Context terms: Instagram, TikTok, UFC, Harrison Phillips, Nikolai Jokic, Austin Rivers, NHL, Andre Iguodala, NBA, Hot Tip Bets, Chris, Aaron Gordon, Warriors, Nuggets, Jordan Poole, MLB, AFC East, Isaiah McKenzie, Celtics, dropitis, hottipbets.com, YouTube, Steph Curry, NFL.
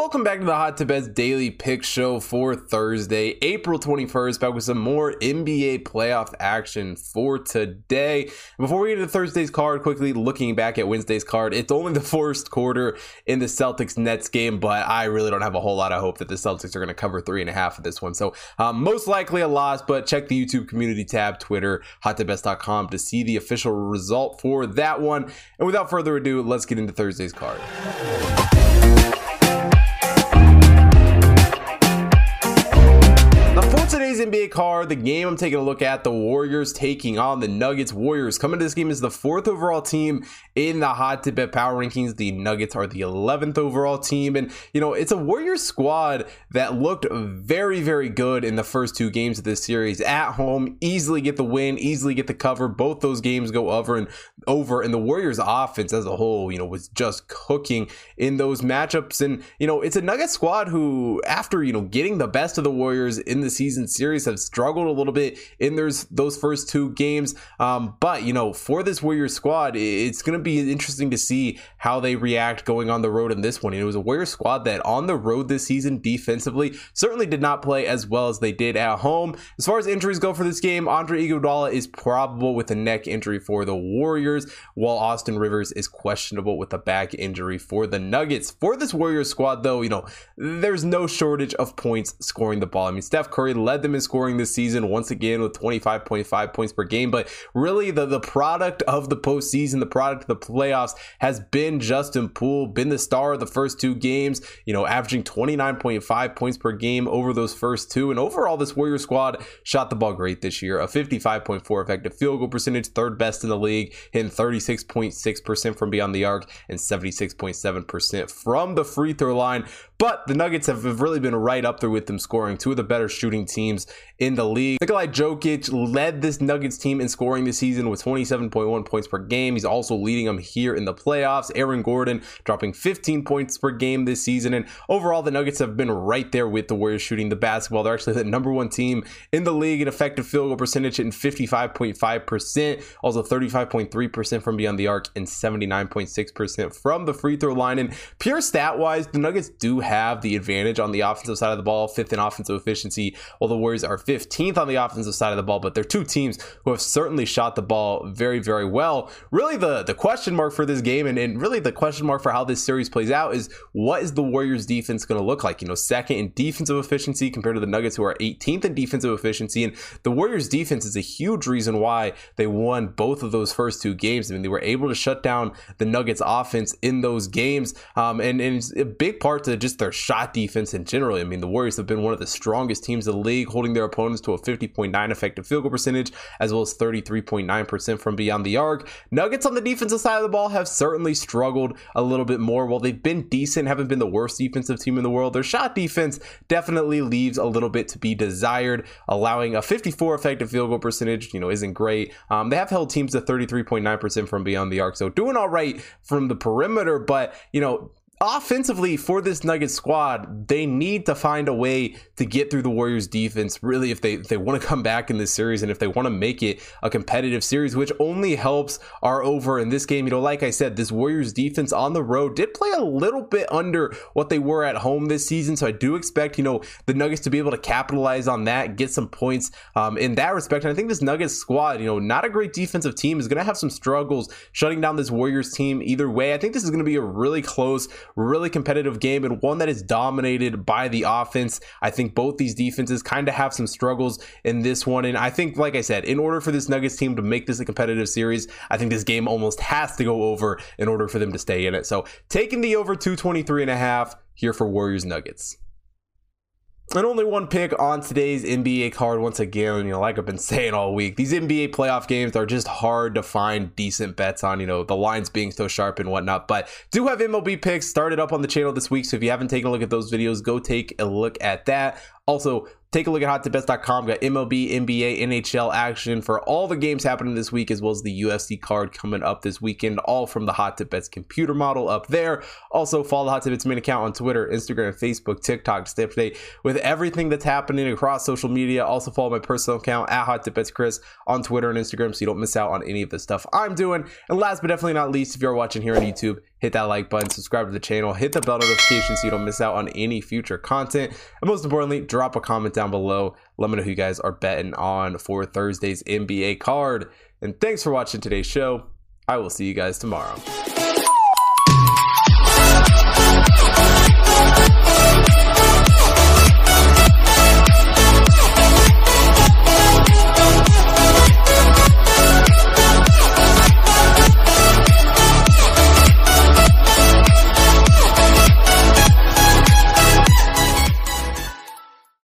welcome back to the Hot to Bets Daily Pick Show for Thursday, April 21st, back with some more NBA playoff action for today. Before we get to Thursday's card, quickly looking back at Wednesday's card, it's only the first quarter in the Celtics-Nets game, but I really don't have a whole lot of hope that the Celtics are going to cover 3.5 of this one. So most likely a loss, but check the YouTube community tab, Twitter, hottipbets.com to see the official result for that one. And without further ado, let's get into Thursday's card. Today's NBA card, the game I'm taking a look at, the Warriors taking on the Nuggets. Warriors coming to this game as the 4th overall team in the Hot to Bet Power Rankings. The Nuggets are the 11th overall team. And, you know, it's a Warriors squad that looked very, very good in the first two games of this series. At home, easily get the win, easily get the cover. Both those games go over. And the Warriors offense as a whole, you know, was just cooking in those matchups. And, you know, it's a Nuggets squad who, after, you know, getting the best of the Warriors in the season series, have struggled a little bit in those first two games, but you know, for this Warriors squad, it's going to be interesting to see how they react going on the road in this one. And it was a Warriors squad that on the road this season defensively certainly did not play as well as they did at home. As far as injuries go for this game, Andre Iguodala is probable with a neck injury for the Warriors, while Austin Rivers is questionable with a back injury for the Nuggets. For this Warriors squad though, you know, there's no shortage of points scoring the ball. I mean, Steph Curry led them in scoring this season once again with 25.5 points per game, but really the product of the postseason, the product of the playoffs, has been Jordan Poole, been the star of the first two games, you know, averaging 29.5 points per game over those first two. And overall, this Warriors squad shot the ball great this year, a 55.4 effective field goal percentage, third best in the league, hitting 36.6% from beyond the arc and 76.7% from the free throw line. But the Nuggets have really been right up there with them, scoring two of the better shooting teams in the league. Nikolai Jokic led this Nuggets team in scoring this season with 27.1 points per game. He's also leading them here in the playoffs. Aaron Gordon dropping 15 points per game this season. And overall, the Nuggets have been right there with the Warriors shooting the basketball. They're actually the number one team in the league in effective field goal percentage in 55.5%, also 35.3% from beyond the arc and 79.6% from the free throw line. And pure stat-wise, the Nuggets do have the advantage on the offensive side of the ball, 5th in offensive efficiency, while the Warriors are 15th on the offensive side of the ball. But they're two teams who have certainly shot the ball very, very well. Really the question mark for this game, and really the question mark for how this series plays out, is what is the Warriors defense going to look like? You know, 2nd in defensive efficiency compared to the Nuggets, who are 18th in defensive efficiency. And the Warriors defense is a huge reason why they won both of those first two games. I mean, they were able to shut down the Nuggets offense in those games, and it's a big part to just their shot defense in general. I mean, the Warriors have been one of the strongest teams in the league, holding their opponents to a 50.9 effective field goal percentage, as well as 33.9% from beyond the arc. Nuggets on the defensive side of the ball have certainly struggled a little bit more. While they've been decent, haven't been the worst defensive team in the world, their shot defense definitely leaves a little bit to be desired, allowing a 54 effective field goal percentage, you know, isn't great. They have held teams to 33.9% from beyond the arc, so doing all right from the perimeter. But, you know, offensively for this Nuggets squad, they need to find a way to get through the Warriors defense, really, if they want to come back in this series, and if they want to make it a competitive series, which only helps our over in this game. You know, like I said, this Warriors defense on the road did play a little bit under what they were at home this season, so I do expect, you know, the Nuggets to be able to capitalize on that, get some points in that respect. And I think this Nuggets squad, you know, not a great defensive team, is going to have some struggles shutting down this Warriors team either way. I think this is going to be a really close, really competitive game, and one that is dominated by the offense. I think both these defenses kind of have some struggles in this one, and I think, like I said, in order for this Nuggets team to make this a competitive series, I think this game almost has to go over in order for them to stay in it. So taking the over 223.5 here for Warriors Nuggets. And only one pick on today's NBA card. Once again, you know, like I've been saying all week, these NBA playoff games are just hard to find decent bets on, you know, the lines being so sharp and whatnot. But do have MLB picks started up on the channel this week, so if you haven't taken a look at those videos, go take a look at that. Also, take a look at hottipbets.com. Got MLB, NBA, NHL action for all the games happening this week, as well as the UFC card coming up this weekend, all from the Hot to Bets computer model up there. Also, follow the Hot to Bets main account on Twitter, Instagram, Facebook, TikTok to stay up to date with everything that's happening across social media. Also, follow my personal account at Hot to Bets Chris on Twitter and Instagram, so you don't miss out on any of the stuff I'm doing. And last but definitely not least, if you're watching here on YouTube, hit that like button, subscribe to the channel, hit the bell notification so you don't miss out on any future content. And most importantly, drop a comment down below. Let me know who you guys are betting on for Thursday's NBA card. And thanks for watching today's show. I will see you guys tomorrow.